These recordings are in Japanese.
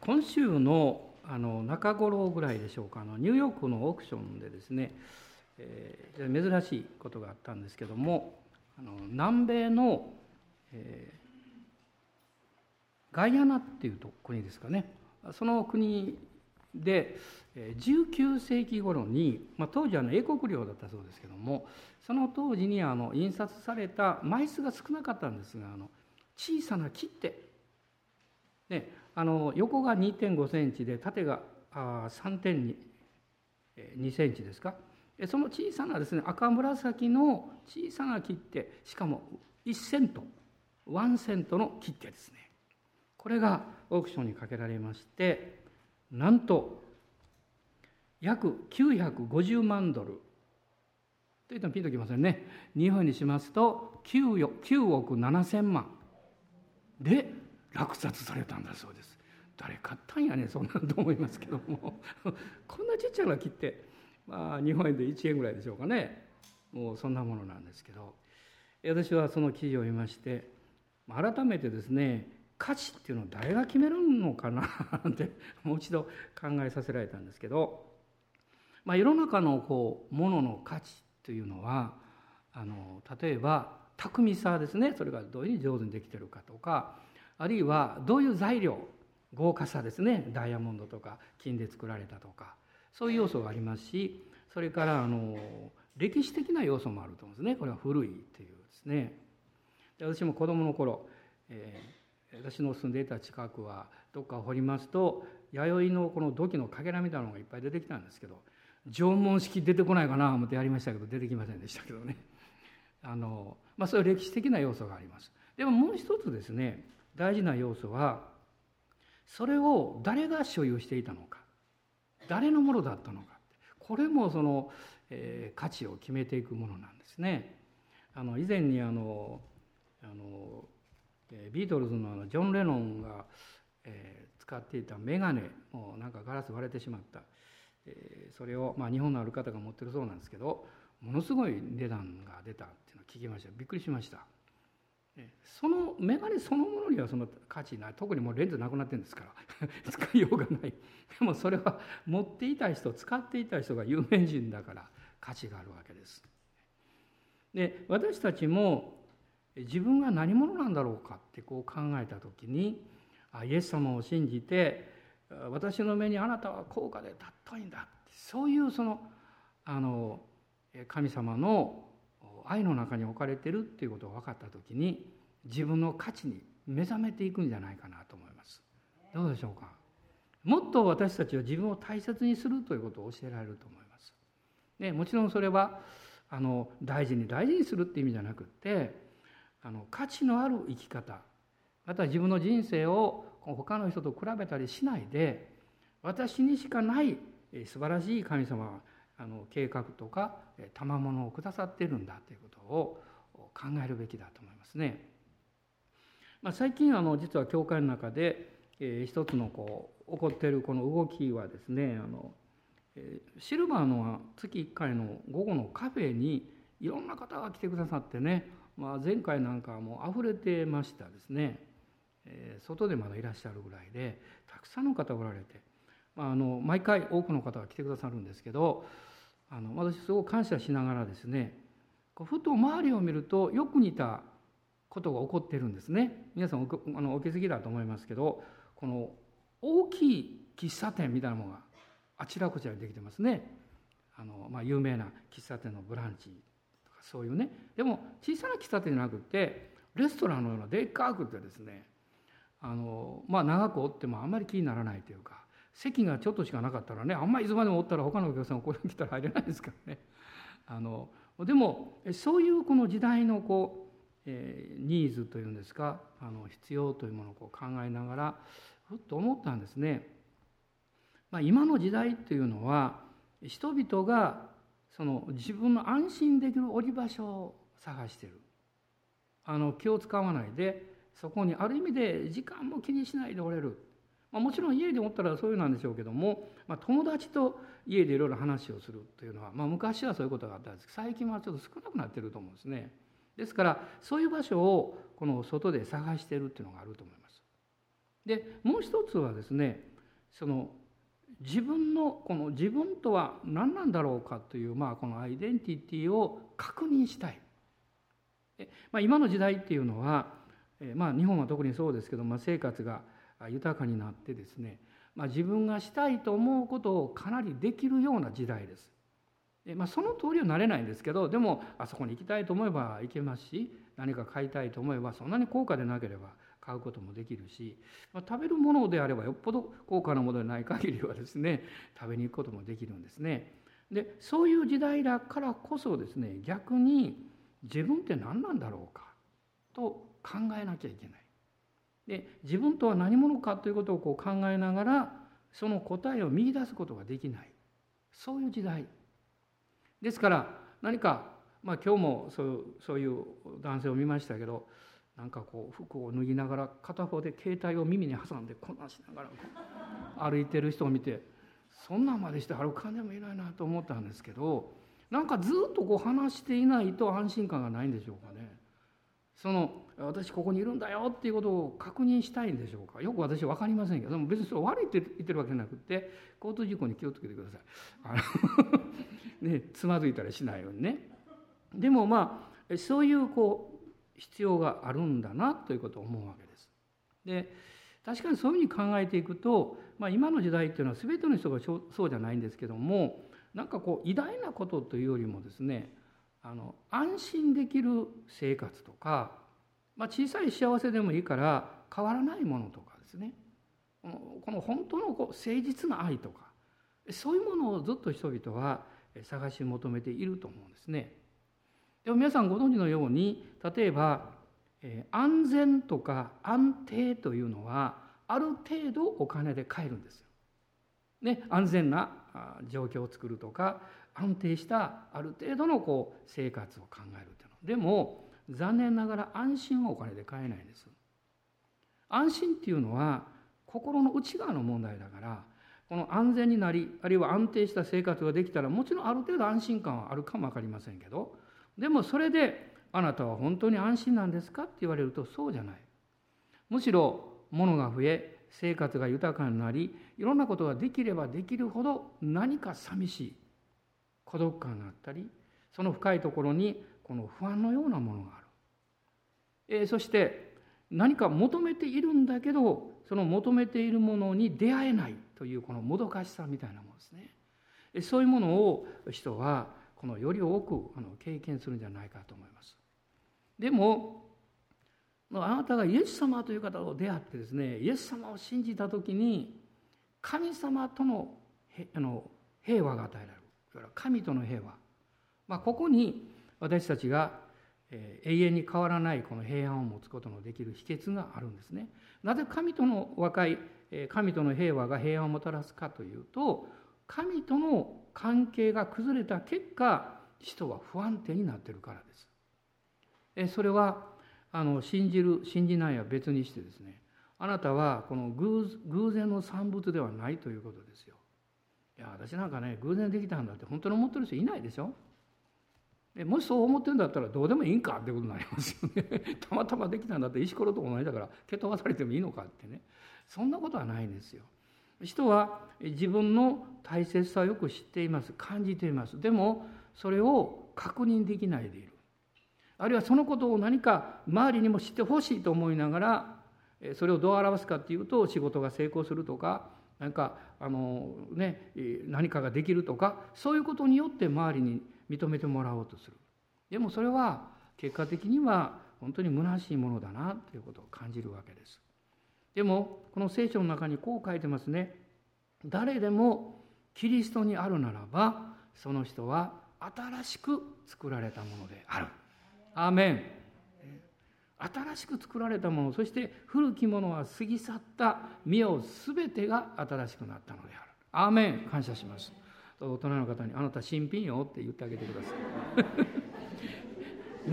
今週の中頃ぐらいでしょうか、ニューヨークのオークションでですね、珍しいことがあったんですけども、南米の、ガイアナっていう国ですかね、その国で19世紀頃に、当時は英国領だったそうですけども、その当時に印刷された枚数が少なかったんですが、小さな切手、ね、横が 2.5 センチで縦が 3.2 センチですか、その小さなですね、赤紫の小さな切手、しかも1セント、1セントの切手ですね。これがオークションにかけられまして、なんと約950万ドル。というのはピンときませんね。日本にしますと9億7千万で落札されたんだそうです。誰買ったんやね、そんなと思いますけども。こんなちっちゃな切手、日本円で1円ぐらいでしょうかね。もうそんなものなんですけど、私はその記事を読みまして、改めてですね、価値っていうのは誰が決めるのかなってもう一度考えさせられたんですけど、世の中のものの価値というのは、例えば巧みさですね、それがどういうふうに上手にできているかとか、あるいはどういう材料、豪華さですね、ダイヤモンドとか金で作られたとか、そういう要素がありますし、それから歴史的な要素もあると思うんですね。これは古いというですね。で、私も子どもの頃、私の住んでいた近くはどっかを掘りますと、弥生のこの土器のかけらみたいなのがいっぱい出てきたんですけど、縄文式出てこないかなと思ってやりましたけど、出てきませんでしたけどね。そういう歴史的な要素があります。でももう一つですね、大事な要素は、それを誰が所有していたのか、誰のものだったのか、これもその、価値を決めていくものなんですね。以前にビートルズのジョン・レノンが使っていたメガネ、もうなんかガラス割れてしまった、それを日本のある方が持ってるそうなんですけど、ものすごい値段が出たっていうのを聞きました。びっくりしました。そのメガネそのものにはその価値ない、特にもうレンズなくなってるんですから使いようがない。でもそれは持っていた人、使っていた人が有名人だから価値があるわけです。で、私たちも自分が何者なんだろうかって考えたときに、イエス様を信じて、私の目にあなたは高価で尊いんだって、そういう神様の愛の中に置かれているっていうことが分かったときに、自分の価値に目覚めていくんじゃないかなと思います。どうでしょうか。もっと私たちは自分を大切にするということを教えられると思います。ね、もちろんそれは大事に大事にするっていう意味じゃなくて、価値のある生き方、また自分の人生を他の人と比べたりしないで、私にしかない素晴らしい神様は計画とか賜物をくださっているんだということを考えるべきだと思いますね。最近実は教会の中で一つの起こっているこの動きはですね、シルバーの月1回の午後のカフェにいろんな方が来てくださってね、前回なんかもうあふれてましたですね。外でまだいらっしゃるぐらいで、たくさんの方おられて、毎回多くの方が来てくださるんですけど、私すごく感謝しながらですね、ふと周りを見るとよく似たことが起こっているんですね。皆さんお気づきだと思いますけど、この大きい喫茶店みたいなものがあちらこちらにできてますね。有名な喫茶店のブランチ、そういうね。でも小さな喫茶店じゃなくて、レストランのようなでっかくてですね、長くおってもあんまり気にならないというか、席がちょっとしかなかったらね、あんまりいつまでもおったら他のお客さんがここに来たら入れないですからね。でもそういうこの時代のニーズというんですか、必要というものを考えながらふっと思ったんですね。今の時代というのは、人々が自分の安心できる置き場所を探している、気を使わないで、そこにある意味で時間も気にしないでおれる、もちろん家でおったらそういうなんでしょうけども、友達と家でいろいろ話をするというのは、昔はそういうことがあったんですけど、最近はちょっと少なくなっていると思うんですね。ですからそういう場所を外で探しているというのがあると思います。でもう一つはですね、その自分とは何なんだろうかという、このアイデンティティを確認したい。今の時代っていうのは、日本は特にそうですけど、生活が豊かになってですね、自分がしたいと思うことをかなりできるような時代です。その通りはなれないんですけど、でもあそこに行きたいと思えば行けますし、何か買いたいと思えばそんなに高価でなければ買うこともできるし、食べるものであればよっぽど高価なものでない限りはですね、食べに行くこともできるんですね。で、そういう時代だからこそですね、逆に自分って何なんだろうかと考えなきゃいけない。で、自分とは何者かということを考えながら、その答えを見出すことができない。そういう時代。ですから何か、今日もそういう男性を見ましたけど、服を脱ぎながら片方で携帯を耳に挟んでこんなんしながら歩いてる人を見て、そんなんまでして歩かんでもいないなと思ったんですけど、ずっと話していないと安心感がないんでしょうかね。私ここにいるんだよっていうことを確認したいんでしょうか。よく私分かりませんけど、でも別にそれ悪いって言ってるわけじゃなくて、交通事故に気をつけてください。つまずいたりしないようにね。でもそういう必要があるんだなということを思うわけです。で、確かにそういうふうに考えていくと、今の時代っていうのは全ての人がそうじゃないんですけども、偉大なことというよりもですね、安心できる生活とか、小さい幸せでもいいから変わらないものとかですね、この本当の誠実な愛とか、そういうものをずっと人々は探し求めていると思うんですね。でも皆さんご存知のように、例えば安全とか安定というのはある程度お金で買えるんですよ、安全な状況を作るとか、安定したある程度の生活を考えるというの。でも残念ながら安心はお金で買えないんです。安心っていうのは心の内側の問題だから、この安全になり、あるいは安定した生活ができたら、もちろんある程度安心感はあるかも分かりませんけど、でもそれであなたは本当に安心なんですかって言われるとそうじゃない。むしろ物が増え、生活が豊かになり、いろんなことができればできるほど、何か寂しい孤独感があったり、その深いところにこの不安のようなものがある。そして何か求めているんだけど、その求めているものに出会えないという、このもどかしさみたいなものですね。そういうものを人はより多く経験するんじゃないかと思います。でもあなたがイエス様という方と出会ってですね、イエス様を信じた時に、神様との平和が与えられる。神との平和、ここに私たちが永遠に変わらないこの平安を持つことのできる秘訣があるんですね。なぜ神との和解、神との平和が平安をもたらすかというと、神との関係が崩れた結果、人は不安定になっているからです。それは信じる信じないは別にしてですね、あなたはこの偶然の産物ではないということですよ。私偶然できたんだって本当に思ってる人いないでしょ。もしそう思ってるんだったらどうでもいいんかってことになりますよね。たまたまできたんだって、石ころと同じだから蹴飛ばされてもいいのかってね、そんなことはないんですよ。人は自分の大切さをよく知っています、感じています。でもそれを確認できないでいる。あるいはそのことを何か周りにも知ってほしいと思いながら、それをどう表すかっていうと、仕事が成功するとか、何かができるとか、そういうことによって周りに認めてもらおうとする。でもそれは結果的には本当に虚しいものだなということを感じるわけです。でもこの聖書の中に書いてますね。誰でもキリストにあるならば、その人は新しく作られたものである。アーメン。新しく作られたもの、そして古きものは過ぎ去った身を全てが新しくなったのである。アーメン。感謝します。大人の方にあなた新品よって言ってあげてくださ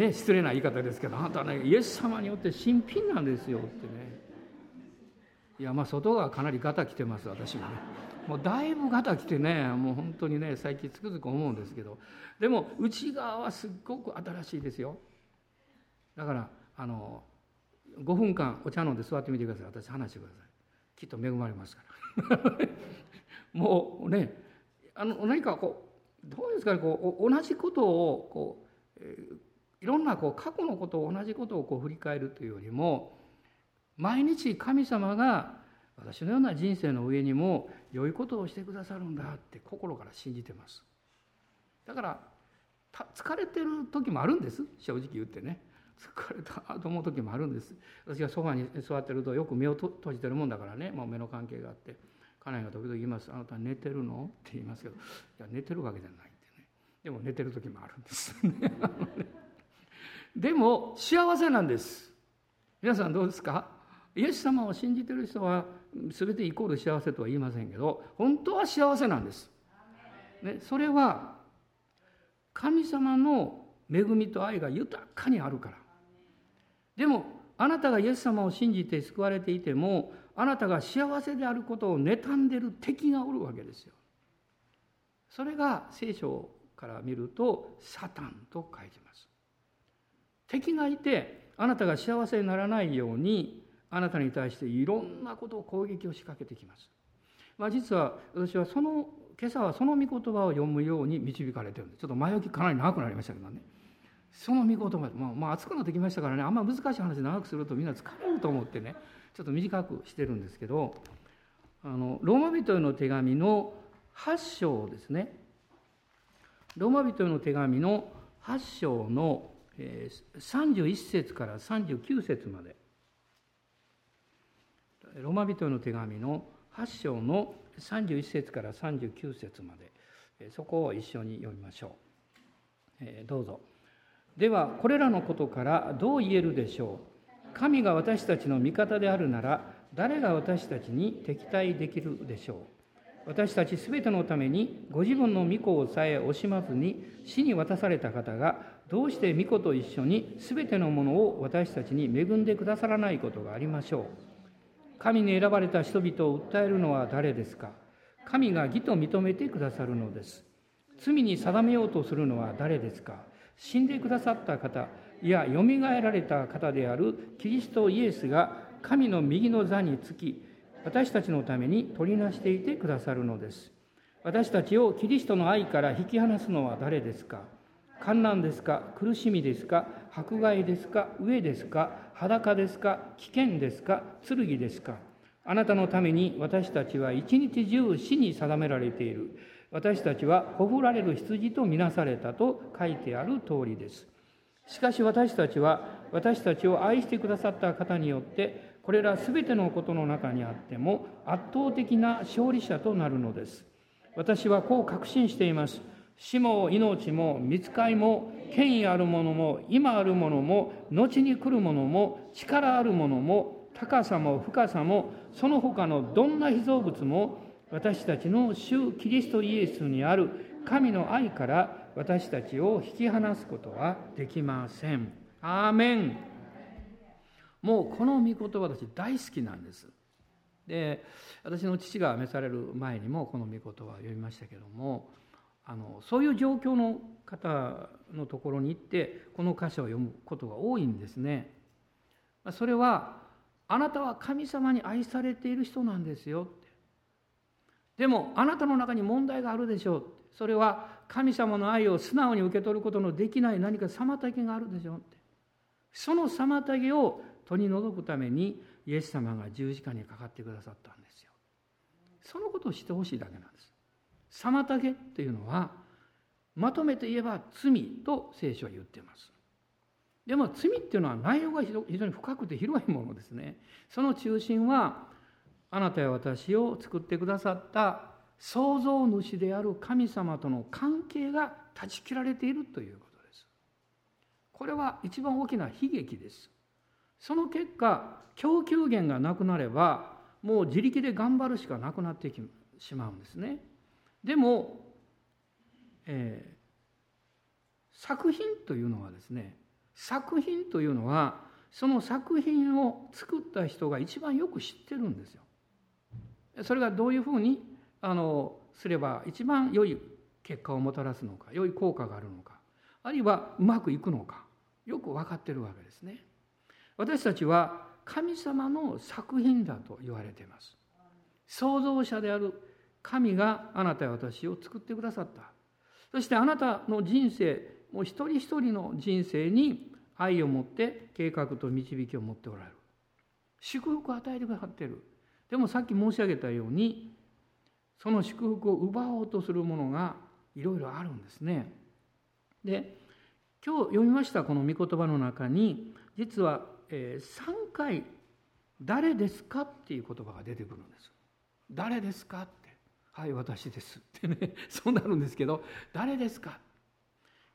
い。失礼な言い方ですけど、あなたはイエス様によって新品なんですよってね。外側かなりガタきてます、私もね。もうだいぶガタきてね、もう本当にね、最近つくづく思うんですけど、でも内側はすっごく新しいですよ。だから5分間お茶飲んで座ってみてください。私話してください。きっと恵まれますからもうね、何かこうどうですかね、こう同じことをこう、いろんなこう過去のことを同じことをこう振り返るというよりも、毎日神様が私のような人生の上にも良いことをしてくださるんだって心から信じてます。だから疲れてる時もあるんです、正直言ってね。疲れたと思う時もあるんです。私がソファに座ってるとよく目を閉じてるもんだからね、もう目の関係があって、家内が時々言います。あなた寝てるのって言いますけど、いや寝てるわけじゃないってね。でも寝てる時もあるんですねでも幸せなんです。皆さんどうですか？イエス様を信じてる人は全てイコール幸せとは言いませんけど、本当は幸せなんです、ね、それは神様の恵みと愛が豊かにあるから。でもあなたがイエス様を信じて救われていても、あなたが幸せであることを妬んでる敵がおるわけですよ。それが聖書から見るとサタンと書いてます。敵がいて、あなたが幸せにならないようにあなたに対していろんなことを攻撃を仕掛けてきます。実は私は今朝はその御言葉を読むように導かれているんで、ちょっと前置きかなり長くなりましたけどね。その御言葉、暑くなってきましたからね、あんま難しい話長くするとみんな疲れると思ってね、ちょっと短くしてるんですけど、ローマ人への手紙の8章ですね。ローマ人への手紙の8章の31節から39節まで。ローマ人への手紙の8章の31節から39節まで、そこを一緒に読みましょう。どうぞ。ではこれらのことからどう言えるでしょう。神が私たちの味方であるなら、誰が私たちに敵対できるでしょう。私たちすべてのためにご自分の御子をさえ惜しまずに死に渡された方が、どうして御子と一緒にすべてのものを私たちに恵んでくださらないことがありましょう。神に選ばれた人々を訴えるのは誰ですか。神が義と認めてくださるのです。罪に定めようとするのは誰ですか。死んでくださった方、いやよみがえられた方であるキリストイエスが神の右の座につき、私たちのために取りなしていてくださるのです。私たちをキリストの愛から引き離すのは誰ですか。患難ですか、苦しみですか、迫害ですか、飢えですか、裸ですか、危険ですか、剣ですか。あなたのために私たちは一日中死に定められている。私たちはほふられる羊とみなされたと書いてある通りです。しかし私たちは、私たちを愛してくださった方によってこれらすべてのことの中にあっても圧倒的な勝利者となるのです。私はこう確信しています。死も命も御使いも権威あるものも今あるものも後に来るものも力あるものも高さも深さもその他のどんな被造物も、私たちの主キリストイエスにある神の愛から私たちを引き離すことはできません。アーメン。もうこの御言葉私大好きなんです。で、私の父が召される前にもこの御言葉を読みましたけども、そういう状況の方のところに行ってこの箇所を読むことが多いんですね。それは、あなたは神様に愛されている人なんですよって。でもあなたの中に問題があるでしょうって。それは神様の愛を素直に受け取ることのできない何か妨げがあるでしょうって。その妨げを取り除くためにイエス様が十字架にかかってくださったんですよ。そのことをしてほしいだけなんです。妨げというのは、まとめて言えば罪と聖書は言っています。でも罪っていうのは内容が非常に深くて広いものですね。その中心は、あなたや私を作ってくださった創造主である神様との関係が断ち切られているということです。これは一番大きな悲劇です。その結果、供給源がなくなればもう自力で頑張るしかなくなってしまうんですね。でも、作品というのはですね、作品というのはその作品を作った人が一番よく知ってるんですよ。それがどういうふうにすれば一番良い結果をもたらすのか、良い効果があるのか、あるいはうまくいくのか、よく分かってるわけですね。私たちは神様の作品だと言われています。創造者である神があなたや私を作ってくださった。そしてあなたの人生、もう一人一人の人生に愛を持って計画と導きを持っておられる。祝福を与えてくださっている。でもさっき申し上げたように、その祝福を奪おうとするものがいろいろあるんですね。で、今日読みましたこの御言葉の中に、実は3回「誰ですか?」っていう言葉が出てくるんです。誰ですかって、はい、私ですってね、そうなるんですけど、誰ですか。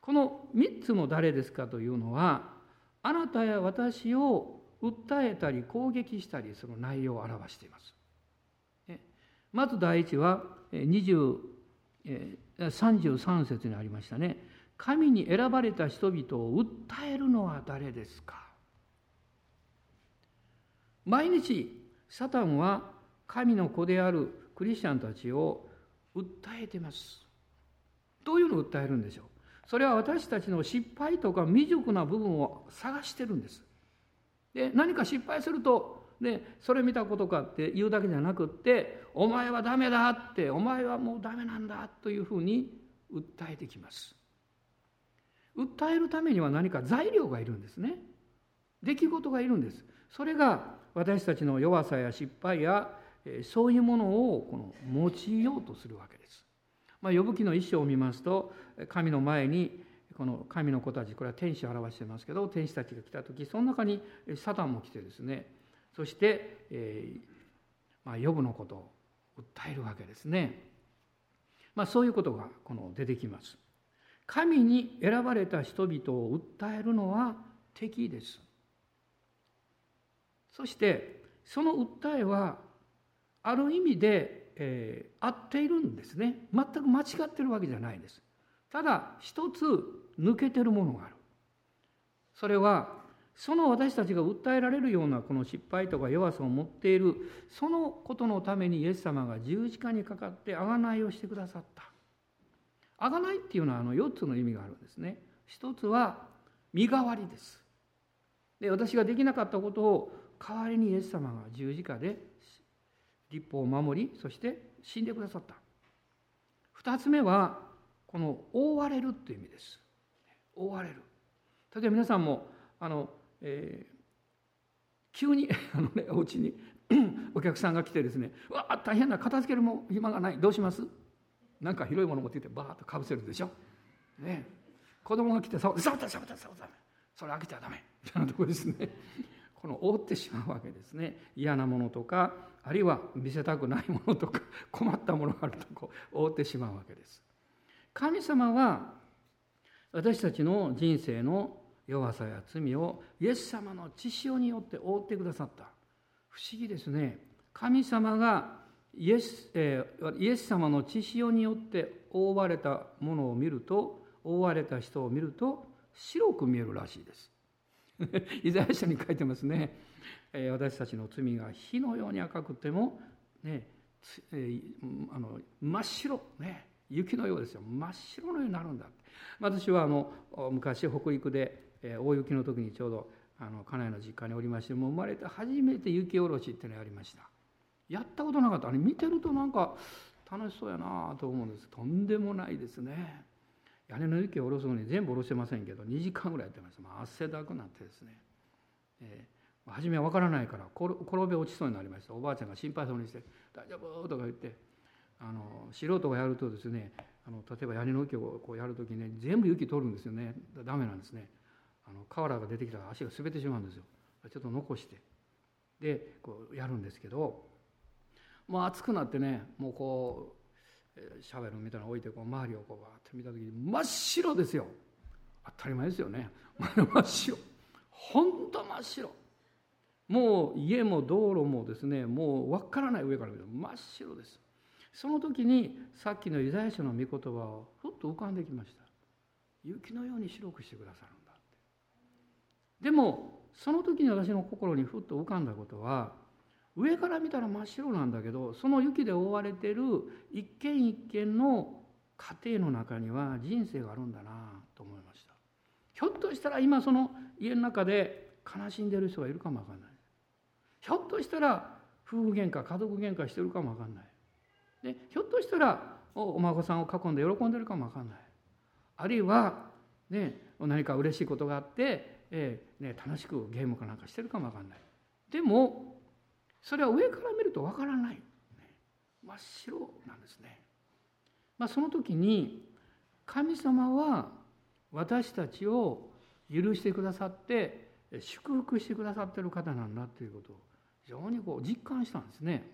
この3つの誰ですかというのは、あなたや私を訴えたり攻撃したりする内容を表しています。まず第一は33節にありましたね。神に選ばれた人々を訴えるのは誰ですか。毎日サタンは神の子であるクリスチャンたちを訴えています。どういうのを訴えるんでしょう。それは私たちの失敗とか未熟な部分を探してるんです。で、何か失敗するとね、それ見たことかって言うだけじゃなくって、お前はダメだって、お前はもうダメなんだというふうに訴えてきます。訴えるためには何か材料がいるんですね。出来事がいるんです。それが私たちの弱さや失敗やそういうものをこの用いようとするわけです。呼ぶ記の一章を見ますと、神の前にこの神の子たち、これは天使を表してますけど、天使たちが来た時、その中にサタンも来てですね、そして、ヨブのことを訴えるわけですね。そういうことがこの出てきます。神に選ばれた人々を訴えるのは敵です。そしてその訴えはある意味で、合っているんですね。全く間違ってるわけじゃないです。ただ一つ抜けてるものがある。それはその私たちが訴えられるようなこの失敗とか弱さを持っている、そのことのためにイエス様が十字架にかかって贖いをしてくださった。贖いっていうのは4つの意味があるんですね。一つは身代わりです。で、私ができなかったことを代わりにイエス様が十字架で律法を守り、そして死んでくださった。二つ目はこの覆われるという意味です。覆われる。例えば皆さんも急にお家にお客さんが来てですね、うわ大変だ、片付けるも暇がない、どうします、なんか広いもの持ってきてバーッとかぶせるでしょ、ね、子供が来て触ったそれ開けちゃダメみたいなところですね。この覆ってしまうわけですね。嫌なものとか、あるいは見せたくないものとか、困ったものがあるとこう覆ってしまうわけです。神様は私たちの人生の弱さや罪をイエス様の血潮によって覆ってくださった。不思議ですね。神様がイエス様の血潮によって覆われた人を見ると白く見えるらしいです。イザヤ書に書いてますね。私たちの罪が火のように赤くても、ね、真っ白ね。雪のようですよ。真っ白のようになるんだ。私は昔北陸で大雪の時にちょうど家内の実家におりまして、もう生まれて初めて雪下ろしっていうのをやりました。やったことなかった。見てるとなんか楽しそうやなと思うんです。とんでもないですね。屋根の雪を下ろすのに全部下ろしてませんけど、2時間ぐらいやってました。汗だくなってですね、初めは分からないから転び落ちそうになりました。おばあちゃんが心配そうにして「大丈夫?」とか言って、素人がやるとですね、例えば屋根の雪をこうやるときね、全部雪取るんですよね。ダメなんですね。瓦が出てきたら足が滑ってしまうんですよ。ちょっと残してでこうやるんですけど、もう暑くなってね、もうこうシャベルみたいなの置いてこう周りをこうバーッと見たときに真っ白ですよ。当たり前ですよね。真っ白。本当真っ白。もう家も道路もですね、もうわからない、上から見ると真っ白です。その時にさっきのイザヤ書の御言葉をふっと浮かんできました。雪のように白くしてくださるんだって。でもその時に私の心にふっと浮かんだことは、上から見たら真っ白なんだけど、その雪で覆われている一軒一軒の家庭の中には人生があるんだなと思いました。ひょっとしたら今その家の中で悲しんでいる人がいるかもわからない。ひょっとしたら夫婦喧嘩、家族喧嘩してるかも分かんない。でひょっとしたら お孫さんを囲んで喜んでるかも分かんない。あるいは、ね、何か嬉しいことがあって、楽しくゲームかなんかしてるかも分かんない。でもそれは上から見ると分からない、ね、真っ白なんですね。その時に神様は私たちを許してくださって祝福してくださっている方なんだということを非常にこう実感したんですね。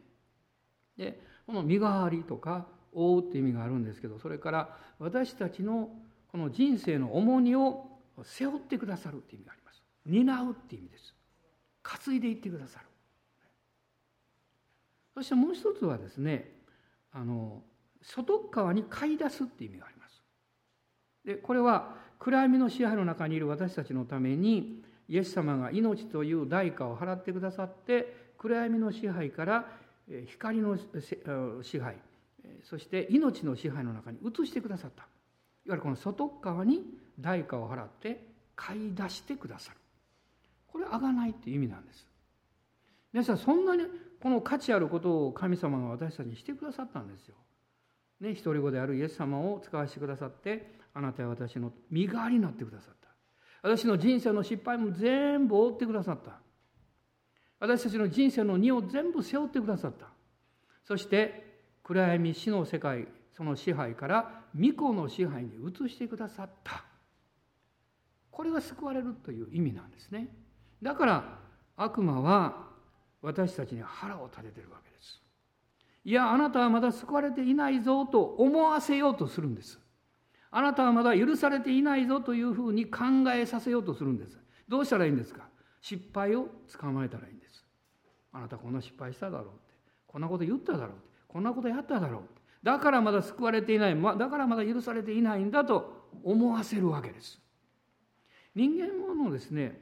でこの身代わりとか覆うという意味があるんですけど、それから私たちのこの人生の重荷を背負ってくださるという意味があります。担うという意味です。担いでいってくださる。そしてもう一つはですね、外側に買い出すという意味があります。でこれは暗闇の支配の中にいる私たちのためにイエス様が命という代価を払ってくださって、暗闇の支配から光の支配、そして命の支配の中に移してくださった。いわゆるこの外側に代価を払って買い出してくださる。これはあがないという意味なんです。皆さん、そんなにこの価値あることを神様が私たちにしてくださったんですよね。一人子であるイエス様を使わせてくださって、あなたは私の身代わりになってくださった。私の人生の失敗も全部負ってくださった。私たちの人生の荷を全部背負ってくださった。そして暗闇、死の世界、その支配から御子の支配に移してくださった。これが救われるという意味なんですね。だから悪魔は私たちに腹を立てているわけです。いや、あなたはまだ救われていないぞと思わせようとするんです。あなたはまだ許されていないぞというふうに考えさせようとするんです。どうしたらいいんですか？失敗を捕まえたらいいんです。あなたこんな失敗しただろうって、こんなこと言っただろうって、こんなことやっただろうって、だからまだ救われていない、だからまだ許されていないんだと思わせるわけです。人間のですね、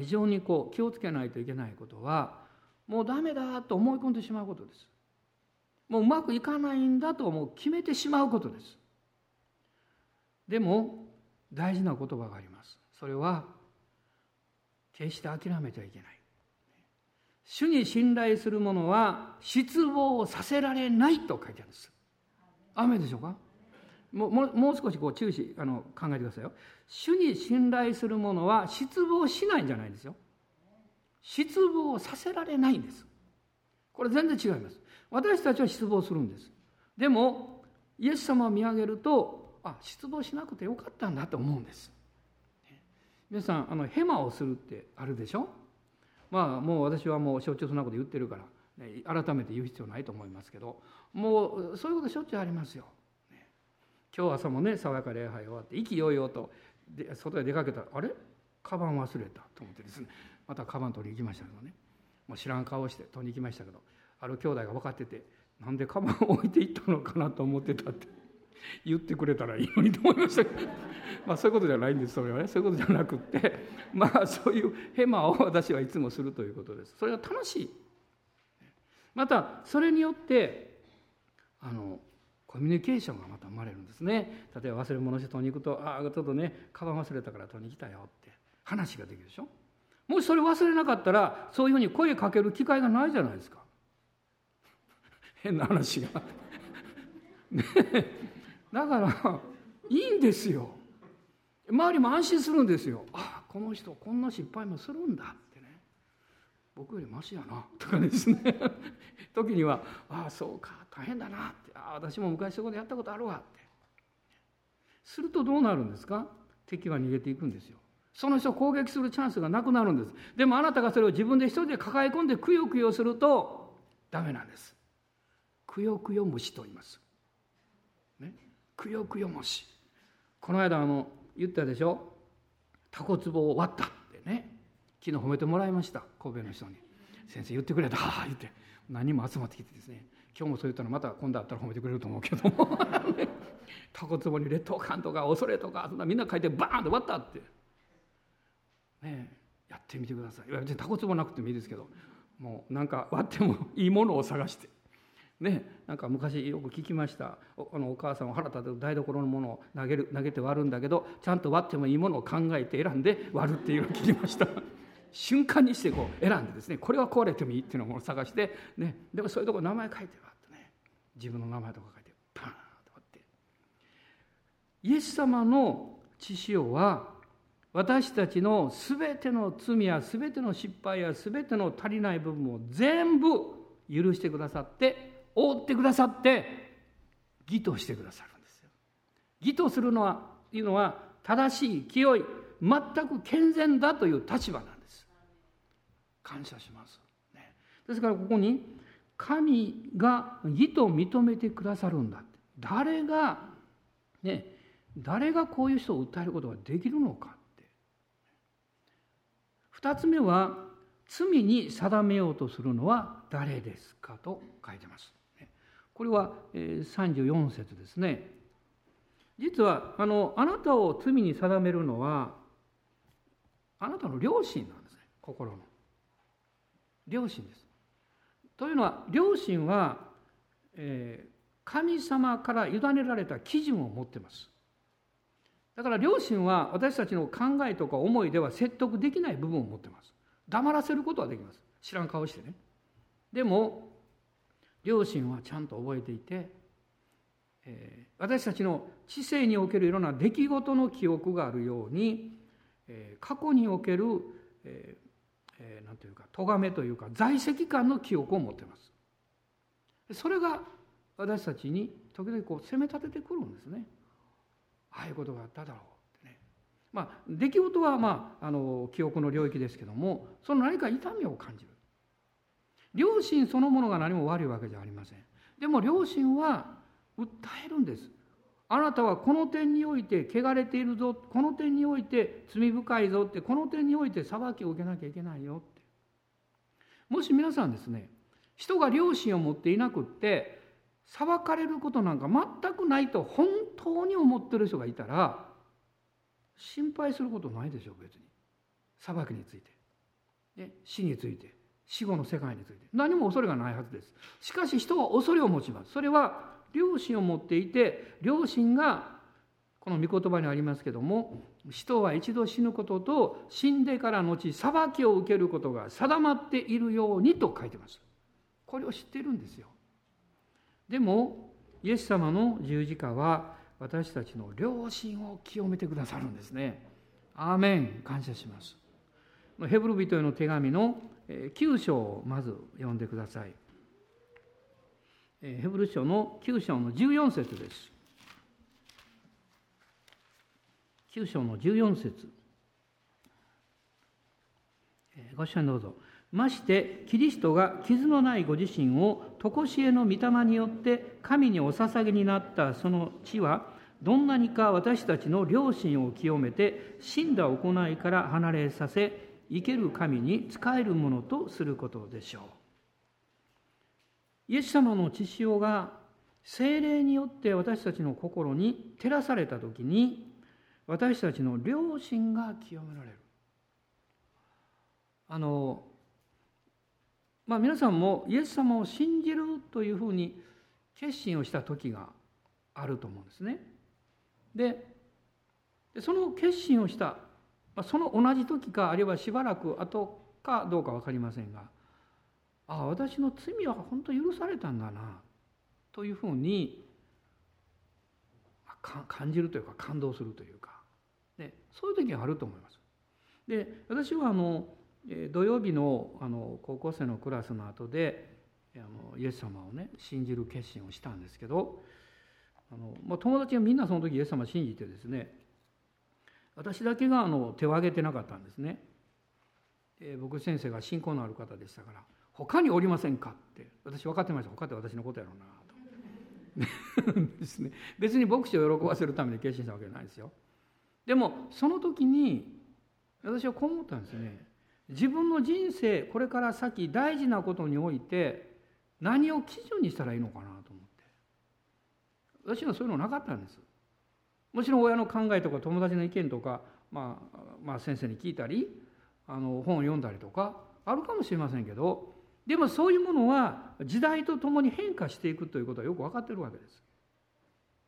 非常にこう気をつけないといけないことは、もうダメだと思い込んでしまうことです。もううまくいかないんだともう決めてしまうことです。でも大事な言葉があります。それは決して諦めてはいけない。主に信頼する者は失望させられないと書いてあるんです。雨でしょうか？もう少しこう注視考えてくださいよ。主に信頼する者は失望しないんじゃないんですよ。失望させられないんです。これ全然違います。私たちは失望するんです。でもイエス様を見上げると、失望しなくてよかったんだと思うんです。皆さん、ヘマをするってあるでしょ。もう私はもうしょっちゅうそんなこと言ってるから、ね、改めて言う必要ないと思いますけど、もうそういうことしょっちゅうありますよ、ね、今日朝もね、爽やか礼拝終わって意気揚々と外へ出かけたら、あれカバン忘れたと思ってですね、またカバン取りに行きましたけどね、もう知らん顔して取りに行きましたけど、ある兄弟が分かってて、なんでカバンを置いていったのかなと思ってたって言ってくれたらいいのにと思いましたけどそういうことじゃないんです。それはね、そういうことじゃなくってそういうヘマを私はいつもするということです。それが楽しい。またそれによってコミュニケーションがまた生まれるんですね。例えば忘れ物して取りに行くと、ちょっとねカバン忘れたから取りに来たよって話ができるでしょ。もしそれ忘れなかったら、そういうふうに声かける機会がないじゃないですか変な話がねだからいいんですよ。周りも安心するんですよ。この人こんな失敗もするんだってね、僕よりマシやなとかですね時にはそうか大変だなって、私も昔そういうことやったことあるわってすると、どうなるんですか？敵は逃げていくんですよ。その人を攻撃するチャンスがなくなるんです。でもあなたがそれを自分で一人で抱え込んでくよくよするとダメなんです。くよくよ虫と言いますね。くよくよ虫、この間言ったでしょ、タコツボを割ったってね、昨日褒めてもらいました。神戸の人に先生言ってくれた言って、何人も集まってきてですね、今日もそう言ったらまた今度あったら褒めてくれると思うけどもタコツボに劣等感とか恐れとかみんな書いてバーンって割ったってね、やってみてください。いや別にタコツボなくてもいいですけど、もうなんか割ってもいいものを探してね、なんか昔よく聞きました。お母さんを腹立てる台所のものを投げて割るんだけど、ちゃんと割ってもいいものを考えて選んで割るっていうのを聞きました瞬間にしてこう選んでですね、これは壊れてもいいっていうのを探して、ね、でもそういうとこ名前書いてるわってね、自分の名前とか書いてパーンと割って。イエス様の血潮は私たちのすべての罪やすべての失敗やすべての足りない部分を全部許してくださって覆ってくださって義としてくださるんですよ。義とするのはいうのは正しい、清い、全く健全だという立場なんです。感謝します、ね、ですからここに神が義と認めてくださるんだって、誰がね、誰がこういう人を訴えることができるのかって。2つ目は罪に定めようとするのは誰ですかと書いてます。これは34節ですね。実はあなたを罪に定めるのはあなたの良心なんですね。心の良心です。というのは良心は、神様から委ねられた基準を持っています。だから良心は私たちの考えとか思いでは説得できない部分を持っています。黙らせることはできます。知らん顔してね。でも良心はちゃんと覚えていて、私たちの知性におけるいろんな出来事の記憶があるように、過去におけるなんというか咎めというか在籍感の記憶を持っています。それが私たちに時々こう責め立ててくるんですね。ああいうことがあっただろうってね。出来事は記憶の領域ですけども、その何か痛みを感じる。良心そのものが何も悪いわけじゃありません。でも良心は訴えるんです。あなたはこの点において汚れているぞ、この点において罪深いぞって、この点において裁きを受けなきゃいけないよって。もし皆さんですね、人が良心を持っていなくって裁かれることなんか全くないと本当に思ってる人がいたら、心配することないでしょう。別に裁きについて、ね、死について、死後の世界について何も恐れがないはずです。しかし人は恐れを持ちます。それは良心を持っていて、良心がこの御言葉にありますけども、人は一度死ぬことと死んでから後裁きを受けることが定まっているようにと書いてます。これを知っているんですよ。でもイエス様の十字架は私たちの良心を清めてくださるんですね。アーメン。感謝します。ヘブル人への手紙の9章をまず読んでください。ヘブル書の9章の14節です。9章の14節、ご一緒にどうぞ。ましてキリストが傷のないご自身を常しえの御霊によって神にお捧げになったその地は、どんなにか私たちの良心を清めて死んだ行いから離れさせ、生ける神に仕えるものとすることでしょう。イエス様の血潮が聖霊によって私たちの心に照らされたときに、私たちの良心が清められる。皆さんもイエス様を信じるというふうに決心をした時があると思うんですね。でその決心をした、その同じ時かあるいはしばらく後かどうか分かりませんが、ああ私の罪は本当に許されたんだなというふうに感じるというか、感動するというか、ね、そういう時があると思います。で私は土曜日の、高校生のクラスの後でイエス様をね信じる決心をしたんですけど、友達がみんなその時イエス様を信じてですね、私だけが手を挙げてなかったんですね。僕先生が信仰のある方でしたから、他におりませんかって。私分かってました。他って私のことやろうなとですね、別に牧師を喜ばせるために決心したわけじゃないですよ。でもその時に私はこう思ったんですね。自分の人生、これから先大事なことにおいて何を基準にしたらいいのかなと思って。私はそういうのなかったんです。もちろん親の考えとか友達の意見とか、先生に聞いたり本を読んだりとかあるかもしれませんけど、でもそういうものは時代とともに変化していくということはよく分かっているわけです。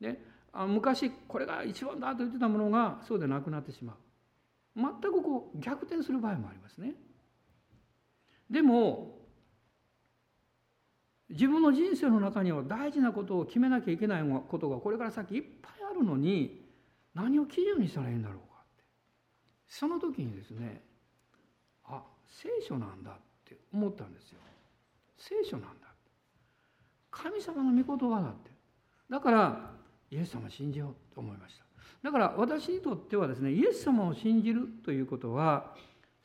で、昔これが一番だと言ってたものがそうでなくなってしまう。全くこう逆転する場合もありますね。でも自分の人生の中には大事なことを決めなきゃいけないことがこれから先いっぱいあるのに、何を基準にしたらいいんだろうかって、その時にですね、あ、聖書なんだって思ったんですよ。聖書なんだ、神様の御言葉だって、だからイエス様を信じようと思いました。だから私にとってはですね、イエス様を信じるということは、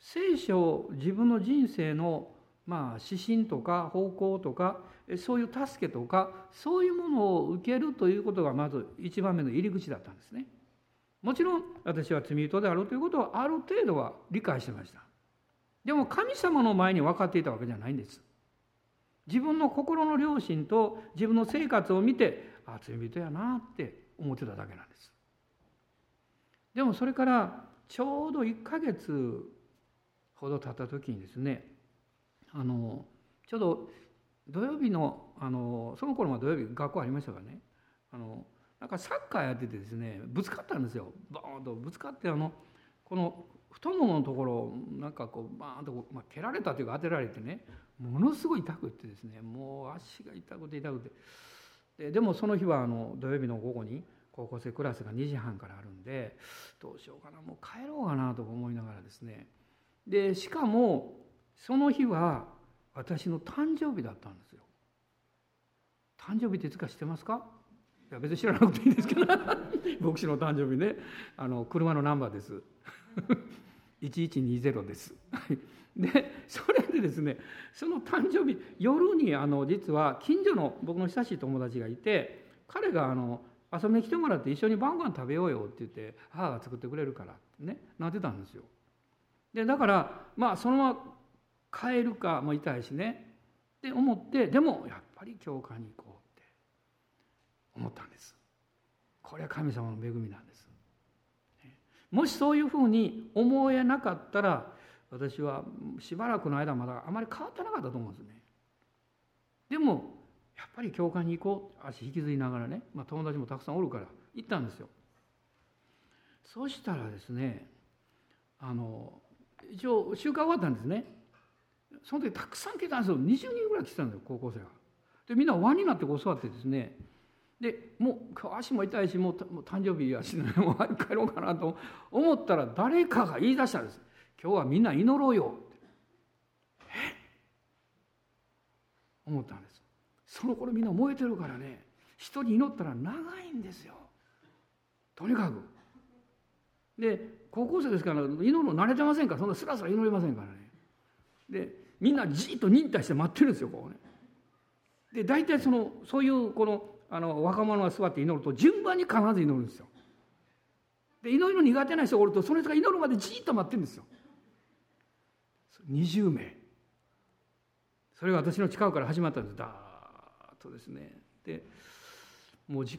聖書を自分の人生の指針とか方向とか、そういう助けとか、そういうものを受けるということがまず一番目の入り口だったんですね。もちろん私は罪人であるということをある程度は理解してました。でも神様の前に分かっていたわけじゃないんです。自分の心の良心と自分の生活を見て、あ、罪人やなって思ってただけなんです。でもそれからちょうど1ヶ月ほど経った時にですね、ちょうど土曜日の、その頃は土曜日学校ありましたからね、なんかサッカーやっててですね、ぶつかったんですよ。バーンとぶつかって、この太もものところをなんかこうバーンと蹴られたというか、当てられてね、ものすごい痛くってですね、もう足が痛くて痛くて、でもその日は土曜日の午後に高校生クラスが2時半からあるんで、どうしようかな、もう帰ろうかなと思いながらですね、でしかもその日は私の誕生日だったんですよ。誕生日っていつか知ってますか？いや別に知らなくていいんですけど牧師の誕生日ね、車のナンバーです1120 ですでそれでですね、その誕生日夜に実は近所の僕の親しい友達がいて、彼が遊びに来てもらって一緒に晩ご飯食べようよって言って、母が作ってくれるからってね、なってたんですよ。でだからそのまま帰るかも痛いしねって思って、でもやっぱり教会に行こうって思ったんです。これは神様の恵みなんです。もしそういうふうに思えなかったら、私はしばらくの間まだあまり変わってなかったと思うんですね。でもやっぱり教会に行こう、足引きずりながらね、友達もたくさんおるから行ったんですよ。そうしたらですね、一応集会終わったんですね。その時たくさん来たんですよ。20人ぐらい来てたんですよ、高校生が。でみんな輪になってこう座ってですね、でもう足も痛いし、もう誕生日やし、もう帰ろうかなと思ったら、誰かが言い出したんです。今日はみんな祈ろうよって思ったんです。その頃みんな燃えてるからね、人に祈ったら長いんですよ、とにかく。で高校生ですから祈るの慣れてませんから、そんなスラスラ祈れませんからね。でみんなじっと忍耐して待ってるんですよ、ここね。で大体そういう若者が座って祈ると、順番に必ず祈るんですよ。で祈りの苦手な人がおると、その人が祈るまでじっと待ってるんですよ。20名、それが私の近くから始まったんです。だーっとですね、でもう私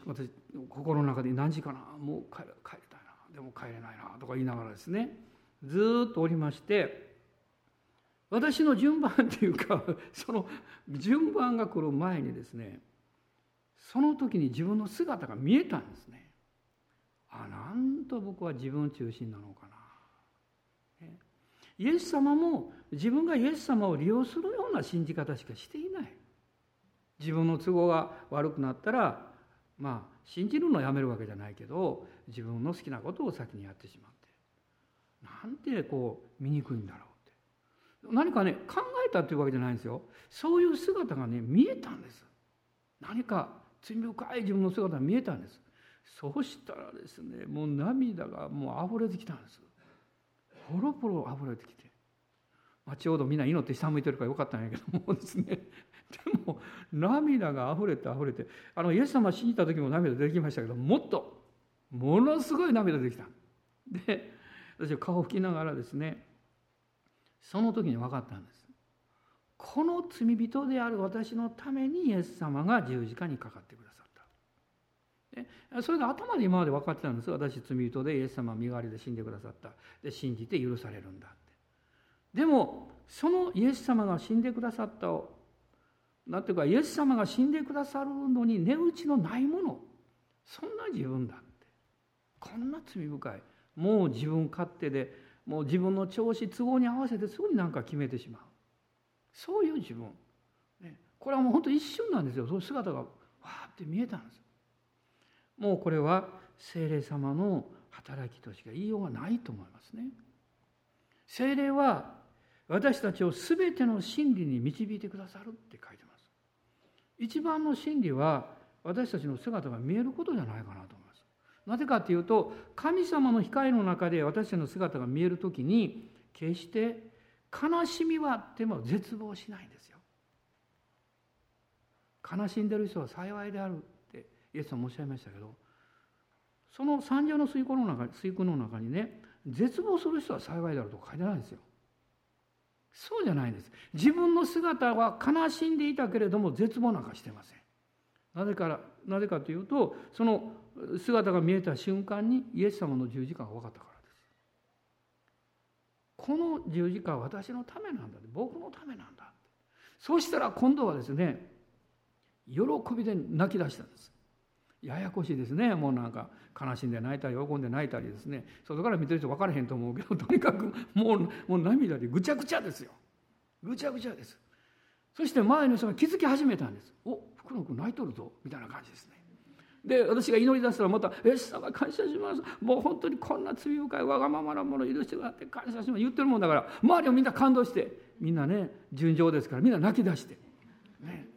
心の中で何時かな、もう帰りたいな、でも帰れないなとか言いながらですね、ずっとおりまして、私の順番っていうかその順番が来る前にですね、その時に自分の姿が見えたんですね。あ、なんと僕は自分中心なのかな、ね、イエス様も自分がイエス様を利用するような信じ方しかしていない。自分の都合が悪くなったら信じるのをやめるわけじゃないけど、自分の好きなことを先にやってしまって、なんて醜いんだろうって、何かね考えたというわけじゃないんですよ。そういう姿がね見えたんです。何か罪深い自分の姿が見えたんです。そうしたらですね、もう涙がもうあふれてきたんです。ポロポロあふれてきて、ちょうどみんな祈って下向いてるからよかったんやけどもですね、でも涙があふれてあふれて、イエス様信じた時も涙出てきましたけど、もっとものすごい涙出てきた。で私は顔を拭きながらですね、その時に分かったんです。この罪人である私のためにイエス様が十字架にかかってくださった。それが頭で今まで分かってたんです。私罪人でイエス様身代わりで死んでくださった、で信じて許されるんだって。でもそのイエス様が死んでくださったを、なんていうか、イエス様が死んでくださるのに値打ちのないもの、そんな自分だって、こんな罪深い、もう自分勝手で、もう自分の調子都合に合わせてすぐに何か決めてしまう、そういう自分、ね、これはもう本当一瞬なんですよ。そういう姿がわーって見えたんです。もうこれは聖霊様の働きとしか言いようがないと思いますね。聖霊は私たちをすべての真理に導いてくださるって書いてます。一番の真理は私たちの姿が見えることじゃないかなと思います。なぜかというと、神様の光の中で私たちの姿が見えるときに、決して悲しみはあっても絶望しないんですよ。悲しんでる人は幸いであるってイエスはおっしゃいましたけど、その三条の水訓の中にね、絶望する人は幸いであると書いてないんですよ。そうじゃないんです。自分の姿は悲しんでいたけれども絶望なんかしてません。なぜかというと、その姿が見えた瞬間にイエス様の十字架が分かったからです。この十字架は私のためなんだ、僕のためなんだ。そうしたら今度はですね、喜びで泣き出したんです。ややこしいですね。もうなんか悲しんで泣いたり喜んで泣いたりですね、外から見てる人分からへんと思うけど、とにかくもう涙でぐちゃぐちゃですよ。ぐちゃぐちゃです。そして前の人が気づき始めたんです。お、福野君泣いとるぞみたいな感じですね。で、私が祈り出したらまた「イエス様感謝します、もう本当にこんな罪深いわがままなもの許してもらって感謝します」言ってるもんだから、周りをみんな感動して、みんなね、純情ですからみんな泣き出してね、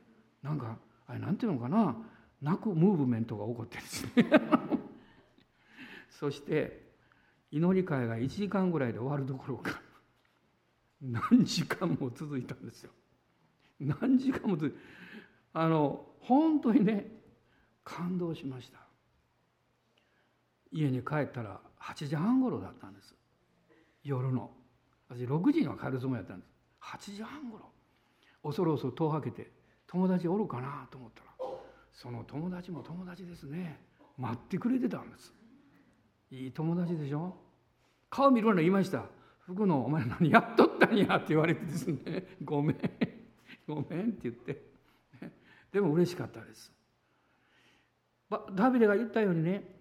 なんかあれなんていうのかな、泣くムーブメントが起こってですねそして祈り会が1時間ぐらいで終わるどころか、何時間も続いたんですよ。何時間も続いて、本当にね、感動しました。家に帰ったら8時半頃だったんです。夜の私6時には帰るつもりだったんです。8時半頃恐る恐る遠はけて、友達おるかなと思ったら、その友達も友達ですね、待ってくれてたんです。いい友達でしょ。顔見るの言いました。福野お前何やっとったんやって言われてですね、ごめんごめんって言って、でも嬉しかったです。ダビデが言ったようにね、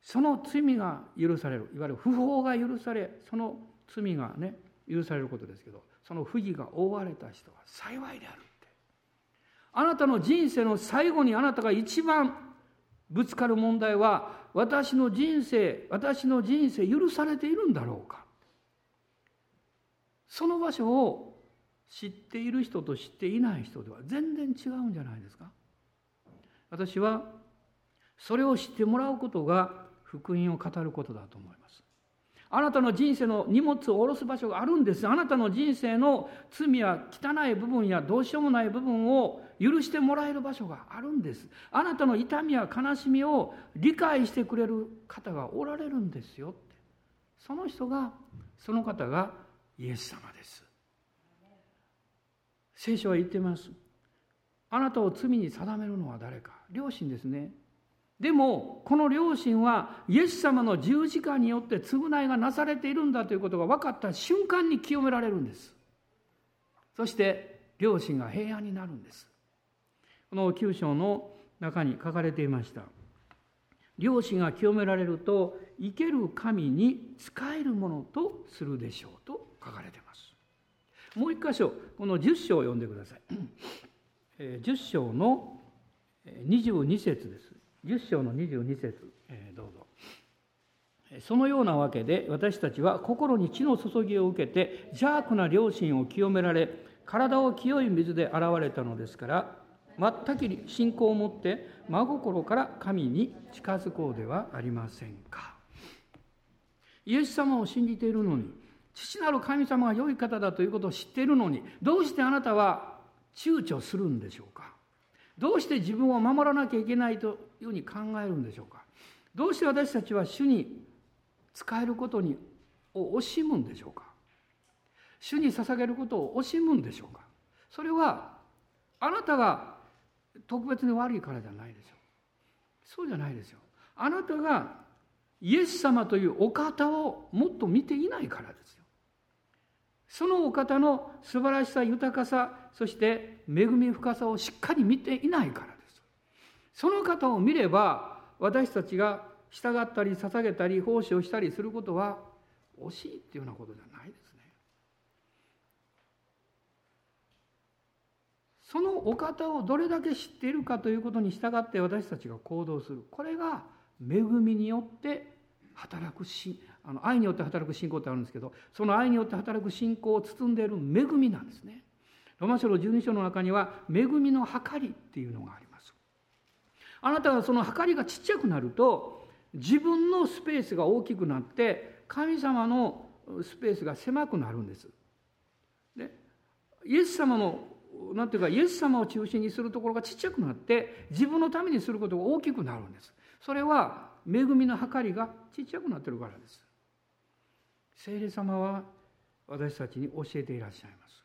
その罪が許される、いわゆる不法が許され、その罪がね許されることですけど、その不義が覆われた人は幸いである。あなたの人生の最後にあなたが一番ぶつかる問題は、私の人生許されているんだろうか。その場所を知っている人と知っていない人では全然違うんじゃないですか。私はそれを知ってもらうことが福音を語ることだと思います。あなたの人生の荷物を下ろす場所があるんです。あなたの人生の罪や汚い部分やどうしようもない部分を許してもらえる場所があるんです。あなたの痛みや悲しみを理解してくれる方がおられるんですよって。その方がイエス様です。聖書は言ってます。あなたを罪に定めるのは誰か、良心ですね。でもこの良心はイエス様の十字架によって償いがなされているんだということが分かった瞬間に清められるんです。そして良心が平安になるんです。この9章の中に書かれていました。良心が清められると生ける神に仕えるものとするでしょうと書かれています。もう一箇所、この10章を読んでください。10章の22節です。10章の22節、どうぞ。そのようなわけで私たちは心に血の注ぎを受けて邪悪な良心を清められ、体を清い水で洗われたのですから、全く信仰を持って真心から神に近づこうではありませんか。イエス様を信じているのに、父なる神様が良い方だということを知っているのに、どうしてあなたは躊躇するんでしょうか。どうして自分を守らなきゃいけないというふうに考えるんでしょうか。どうして私たちは主に仕えることを惜しむんでしょうか。主に捧げることを惜しむんでしょうか。それはあなたが特別に悪いからじゃないでしょう。そうじゃないですよ。あなたがイエス様というお方をもっと見ていないからですよ。そのお方の素晴らしさ、豊かさ、そして恵み深さをしっかり見ていないからです。その方を見れば、私たちが従ったり捧げたり奉仕をしたりすることは惜しいっていうようなことじゃないですね。そのお方をどれだけ知っているかということに従って私たちが行動する。これが恵みによって働く愛によって働く信仰ってあるんですけど、その愛によって働く信仰を包んでいる恵みなんですね。ローマ書の12章の中には恵みのはかりっていうのがあります。あなたがそのはかりがちっちゃくなると自分のスペースが大きくなって神様のスペースが狭くなるんです。でイエス様のなんていうかイエス様を中心にするところがちっちゃくなって自分のためにすることが大きくなるんです。それは恵みのはかりがちっちゃくなっているからです。聖霊様は私たちに教えていらっしゃいます。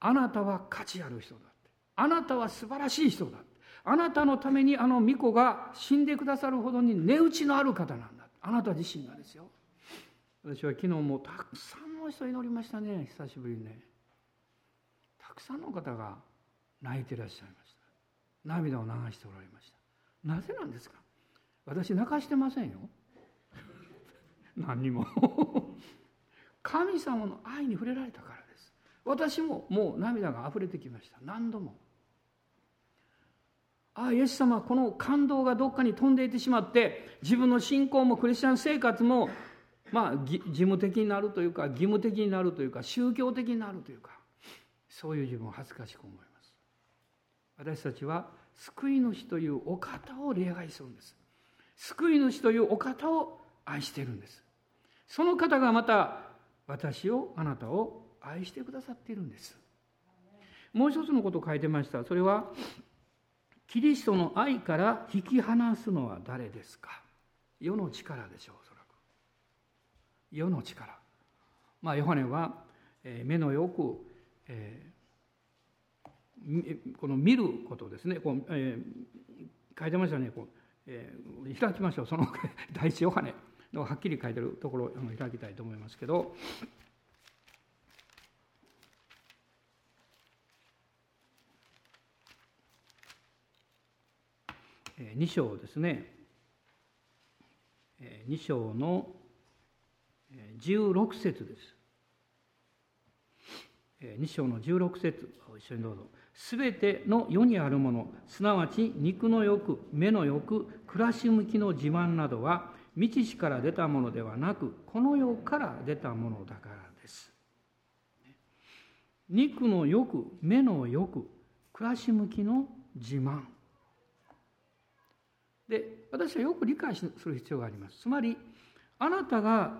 あなたは価値ある人だって、あなたは素晴らしい人だって、あなたのためにあの御子が死んでくださるほどに値打ちのある方なんだって、あなた自身がですよ。私は昨日もたくさんの人祈りましたね、久しぶりにね。たくさんの方が泣いていらっしゃいました。涙を流しておられました。なぜなんですか？私泣かしてませんよ何にも神様の愛に触れられたからです。私ももう涙があふれてきました。何度も、ああイエス様、この感動がどっかに飛んでいってしまって自分の信仰もクリスチャン生活も義務的になるというか宗教的になるというか、そういう自分を恥ずかしく思います。私たちは救い主というお方を礼拝するんです。救い主というお方を愛しているんです。その方がまた私をあなたを愛してくださっているんです。もう一つのことを書いてました。それはキリストの愛から引き離すのは誰ですか？世の力でしょう。おそらく世の力、ヨハネは目のよく、この見ることですね。書いてましたね。開きましょう。その第一ヨハネのはっきり書いてるところを開きたいと思いますけど、2章ですね、2章の16節です。2章の16節、一緒にどうぞ。すべての世にあるもの、すなわち肉の欲、目の欲、暮らし向きの自慢などは、未知から出たものではなく、この世から出たものだからです。肉の欲、目の欲、暮らし向きの自慢。で、私はよく理解する必要があります。つまり、あなたが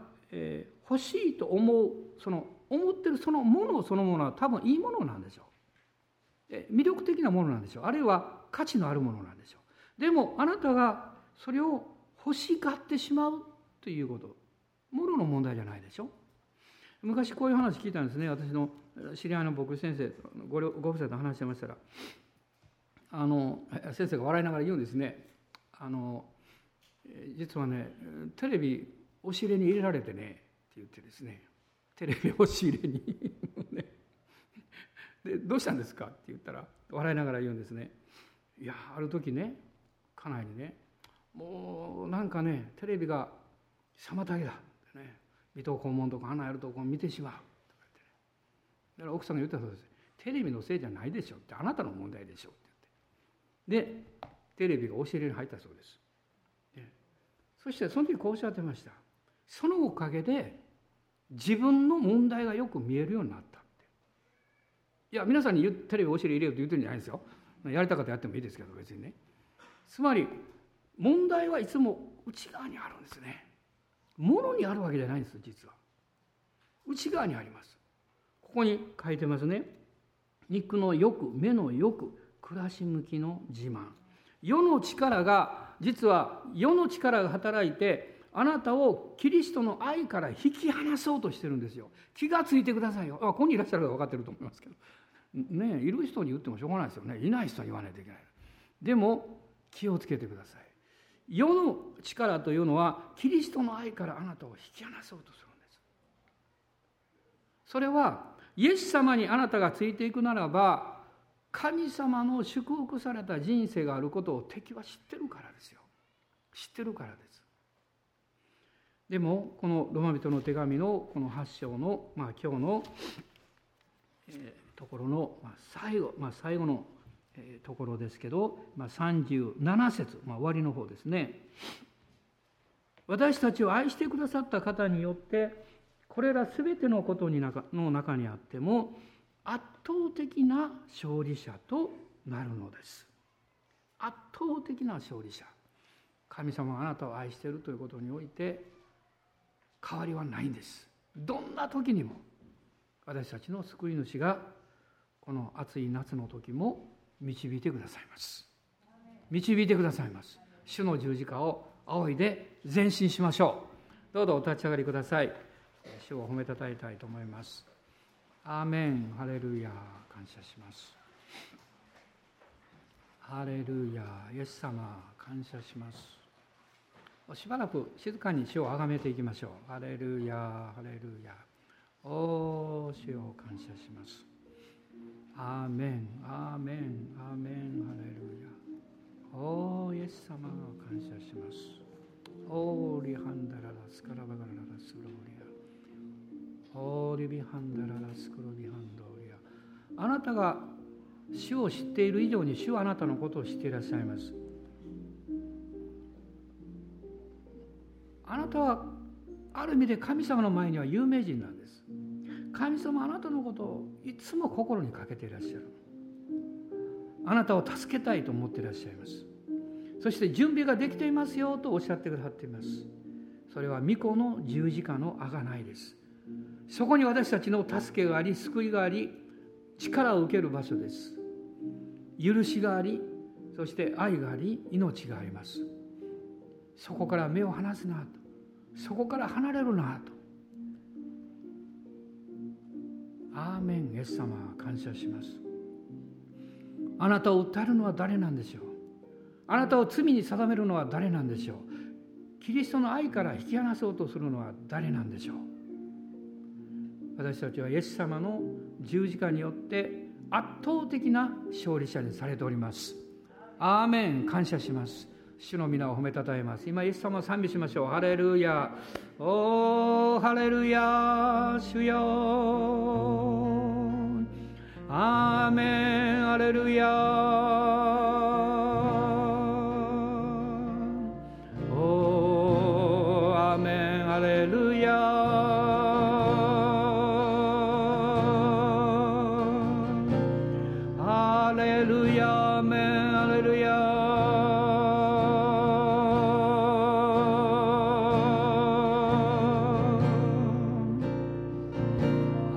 欲しいと思う、思ってるそのものそのものは多分いいものなんでしょう。魅力的なものなんでしょう。あるいは価値のあるものなんでしょう。でもあなたがそれを欲しがってしまうということ、もろの問題じゃないでしょう。昔こういう話聞いたんですね。私の知り合いの牧師先生、ご夫妻と話してましたら、先生が笑いながら言うんですね。実はね、テレビ押し入れに入れられてねって言ってですね、テレビ押し入れにね。でどうしたんですかって言ったら笑いながら言うんですね。いや、ある時ね、家内にね、もうなんかね、テレビが妨げだってね、水戸黄門とか花やるとこ見てしまうとか言って、ね、だから奥さんが言ったそうです。テレビのせいじゃないでしょって、あなたの問題でしょって言って、でテレビが押し入れに入ったそうです。でそしてその時こうおっしゃってました。そのおかげで自分の問題がよく見えるようになった。いや、皆さんにテレビお尻入れようと言ってるんじゃないんですよ。やりたかったらやってもいいですけど、別にね。つまり問題はいつも内側にあるんですね。物にあるわけじゃないんです。実は内側にあります。ここに書いてますね。肉の欲、目の欲、暮らし向きの自慢。世の力が、実は世の力が働いてあなたをキリストの愛から引き離そうとしてるんですよ。気がついてくださいよ。ここにいらっしゃる方が分かってると思いますけどね、いる人に言ってもしょうがないですよね。いない人に言わないといけない。でも気をつけてください。世の力というのはキリストの愛からあなたを引き離そうとするんです。それはイエス様にあなたがついていくならば、神様の祝福された人生があることを敵は知ってるからですよ。知ってるからです。でもこのローマ人の手紙のこの8章の、今日のところの最後、最後のところですけど、37節、終わりの方ですね。私たちを愛してくださった方によって、これらすべてのことの中にあっても、圧倒的な勝利者となるのです。圧倒的な勝利者。神様があなたを愛しているということにおいて、変わりはないんです。どんな時にも、私たちの救い主が、この暑い夏の時も、導いてくださいます。導いてくださいます。主の十字架を仰いで前進しましょう。どうぞお立ち上がりください。主を褒めたたえたいと思います。アーメン、ハレルヤ、感謝します。ハレルヤ、イエス様、感謝します。しばらく静かに主をあがめていきましょう。ハレルヤ、ハレルヤ。おー、主を感謝します。アーメン、アーメン、アーメン、ハレルヤ。おー、イエス様を感謝します。おー、リハンダララスカラバガララスクロリア。おー、リビハンダララスクロビハンドリア。あなたが主を知っている以上に、主はあなたのことを知っていらっしゃいます。あなたはある意味で神様の前には有名人なんです。神様、あなたのことをいつも心にかけていらっしゃる。あなたを助けたいと思っていらっしゃいます。そして準備ができていますよとおっしゃってくださっています。それは御子の十字架の贖いです。そこに私たちの助けがあり、救いがあり、力を受ける場所です。許しがあり、そして愛があり、命があります。そこから目を離すなと、そこから離れるなと。アーメン、イエス様、感謝します。あなたを訴えるのは誰なんでしょう。あなたを罪に定めるのは誰なんでしょう。キリストの愛から引き離そうとするのは誰なんでしょう。私たちはイエス様の十字架によって圧倒的な勝利者にされております。アーメン、感謝します。主の皆を褒めたたえます。今イエス様を賛美しましょう。ハレルヤ、おー、ハレルヤ、主よ、アーメン、アレルヤ、おー、アーメン、アレルヤ、アレルヤ、アメン、アレルヤ、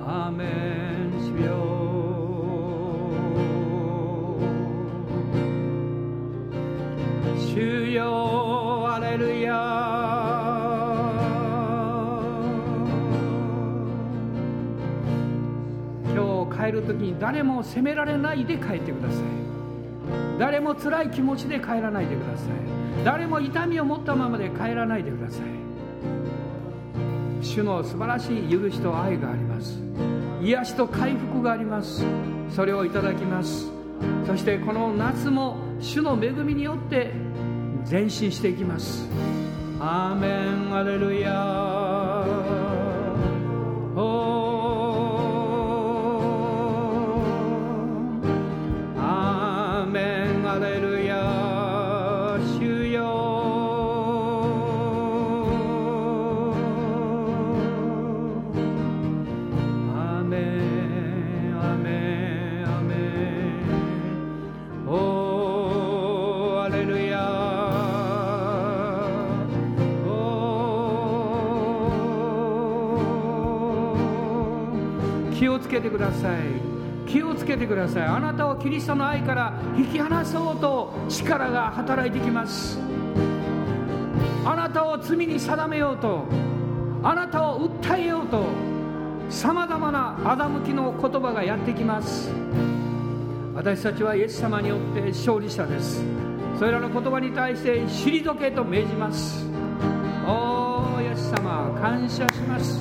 アメン、主よ、帰るときに誰も責められないで帰ってください。誰も辛い気持ちで帰らないでください。誰も痛みを持ったままで帰らないでください。主の素晴らしい許しと愛があります。癒しと回復があります。それをいただきます。そしてこの夏も主の恵みによって前進していきます。アーメン、アレルヤ、ハレルヤ、主よ、アメン、アメン、アメン、おー、ハレルヤ、おー。気をつけてください。気をつけてください。あなたをキリストの愛から引き離そうと力が働いてきます。あなたを罪に定めようと、あなたを訴えようと、さまざまな欺きの言葉がやってきます。私たちはイエス様によって勝利者です。それらの言葉に対して退けと命じます。おー、イエス様、感謝します。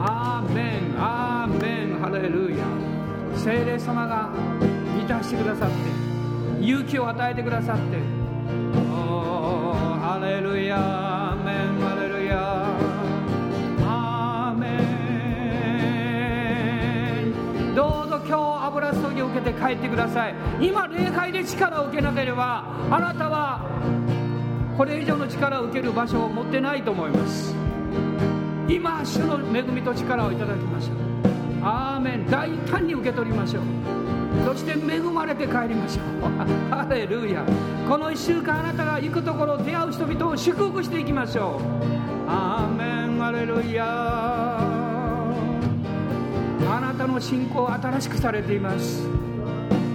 アーメン、アーメン、ハレルヤ。聖霊様が満たしてくださって、勇気を与えてくださって、おー、ハレルヤ、アーメン、ハレルヤ、アーメン。どうぞ今日油受けて帰ってください。今礼拝で力を受けなければ、あなたはこれ以上の力を受ける場所を持ってないと思います。今主の恵みと力をいただきましょう。アーメン。大胆に受け取りましょう。そして恵まれて帰りましょう。ハレルヤ。この1週間、あなたが行くところ、出会う人々を祝福していきましょう。アーメン。ハレルヤ。あなたの信仰は新しくされています。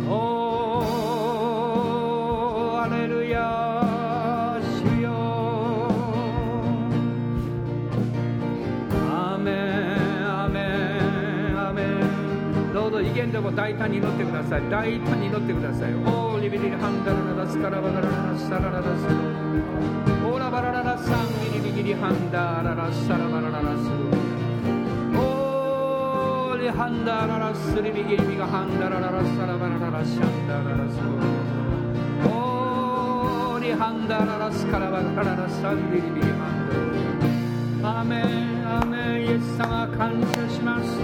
おー、アレルヤ、主よ。アーメン、アーメン、アーメン。どうぞ威厳でも大胆に祈ってください。大胆に祈ってください。おー、リビリリハンダララダスカラバラララサララダスオーラバラララサンギリビギリハンダララサラバラララスハンダララスリビギリビガハンダラララサラバラララシャンダララスオーリハンダララスカラバラララサンリビギハンダ。アーメン、アーメン。イエス様感謝します。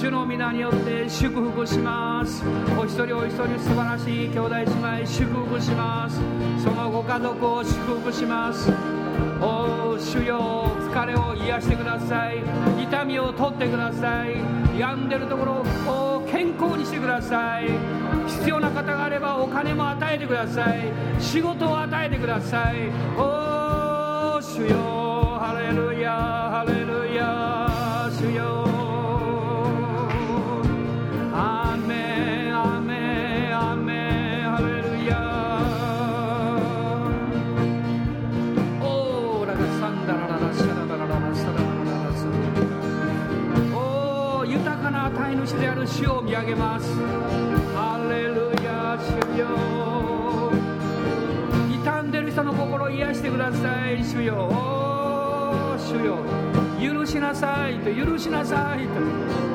主の皆によって祝福します。お一人お一人素晴らしい兄弟姉妹祝福します。そのご家族を祝福します。お主よ、疲れを癒してください。痛みを取ってください。病んでるところを健康にしてください。必要な方があればお金も与えてください。仕事を与えてください。お主よ、ハレルヤ、ハレルヤ、主よ。アーメン、アーメン、アーメン。愛主である主を見上げます。ハレルヤ、主よ。傷んでる人の心を癒してください。主よ、主よ、許しなさいと、許しなさい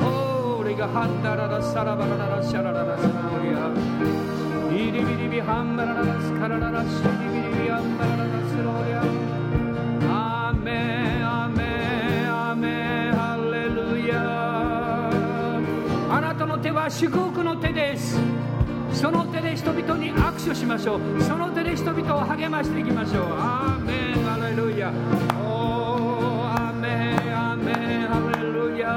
と。オーレがハンダララサラバラララシャラララサラヤビリビリビハンバラララスカラララシビリビリハンバラララスローヤ。アーメン、アーメン、アーメン。ハレルヤ。あなたの手は祝福の手です。その手で人々に握手しましょう。その手で人々を励ましていきましょう。アーメン、ハレルヤ。おー、アーメン、アーメン、ハレルヤ。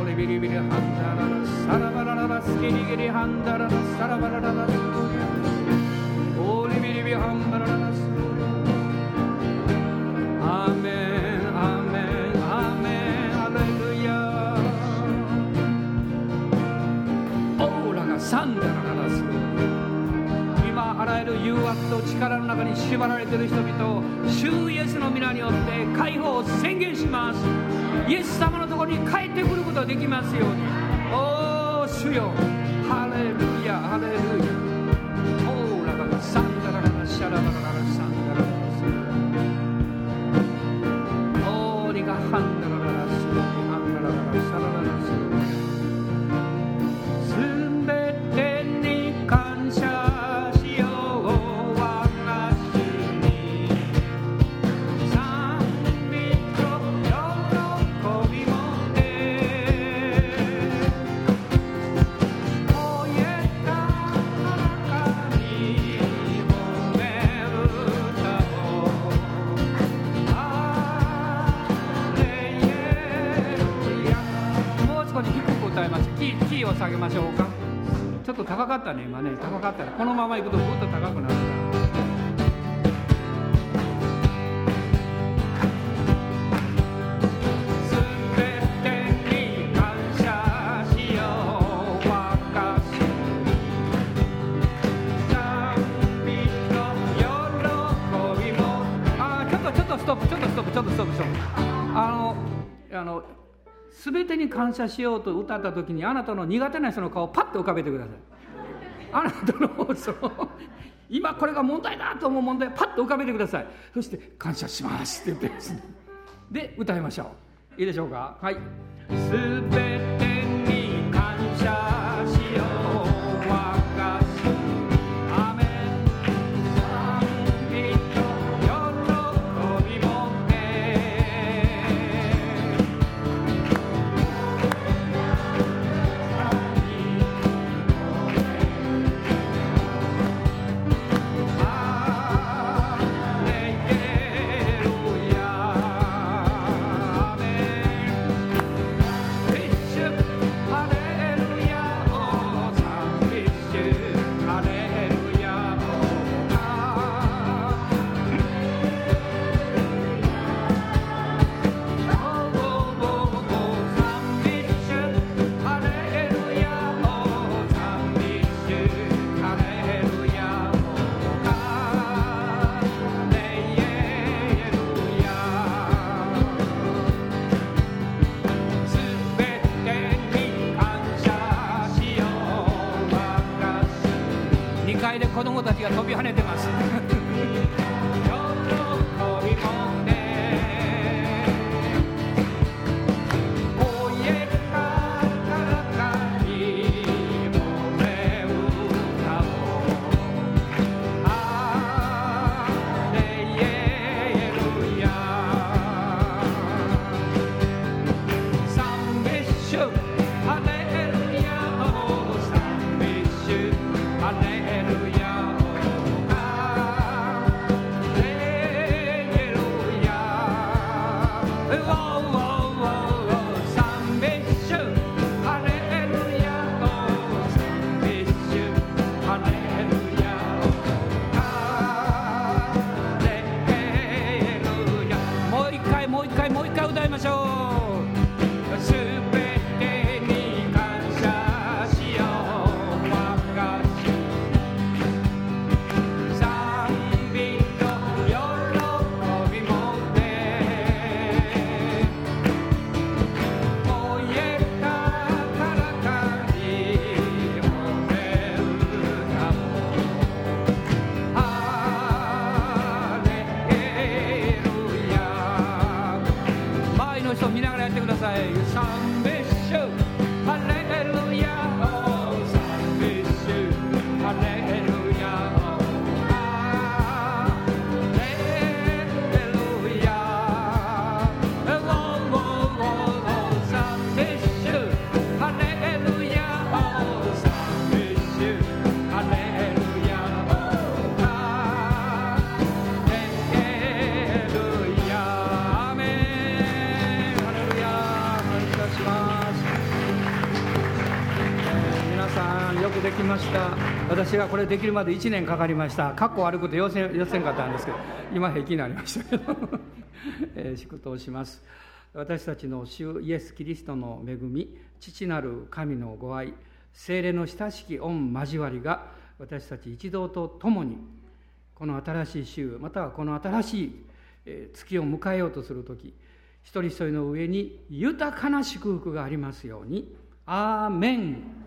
オーレビリビリハンダララサラバラララスギリギリハンダララサラバラララスオーレビリビハンダララス。アーメン、サンダラララス。今あらゆる誘惑と力の中に縛られている人々を主イエスの皆によって解放を宣言します。イエス様のところに帰ってくることができますように。おー、主よ。ハレルヤ、ハレルヤ。オーラバラサンダラララシャラバララサンダララスオーリガハンダラララスオーリハンダラララサラララス。下げましょうか。ちょっと高かったね、今ね。高かったらこのまま行くとぐっと高くなるから。全てに感謝しようと歌った時に、あなたの苦手な人の顔をパッと浮かべてください。あなたのその今これが問題だと思う問題をパッと浮かべてください。そして感謝しますって言ってですね、で歌いましょう。いいでしょうか。はい。全てに感謝しようは2階で子供たちが飛び跳ねてます喜びも私がこれできるまで1年かかりました。かっこ悪くて寄せんかったんですけど、今平気になりましたけど祝祷します。私たちの主イエス・キリストの恵み、父なる神のご愛、聖霊の親しき御交わりが私たち一同と共に、この新しい週、またはこの新しい月を迎えようとするとき、一人一人の上に豊かな祝福がありますように。アーメン。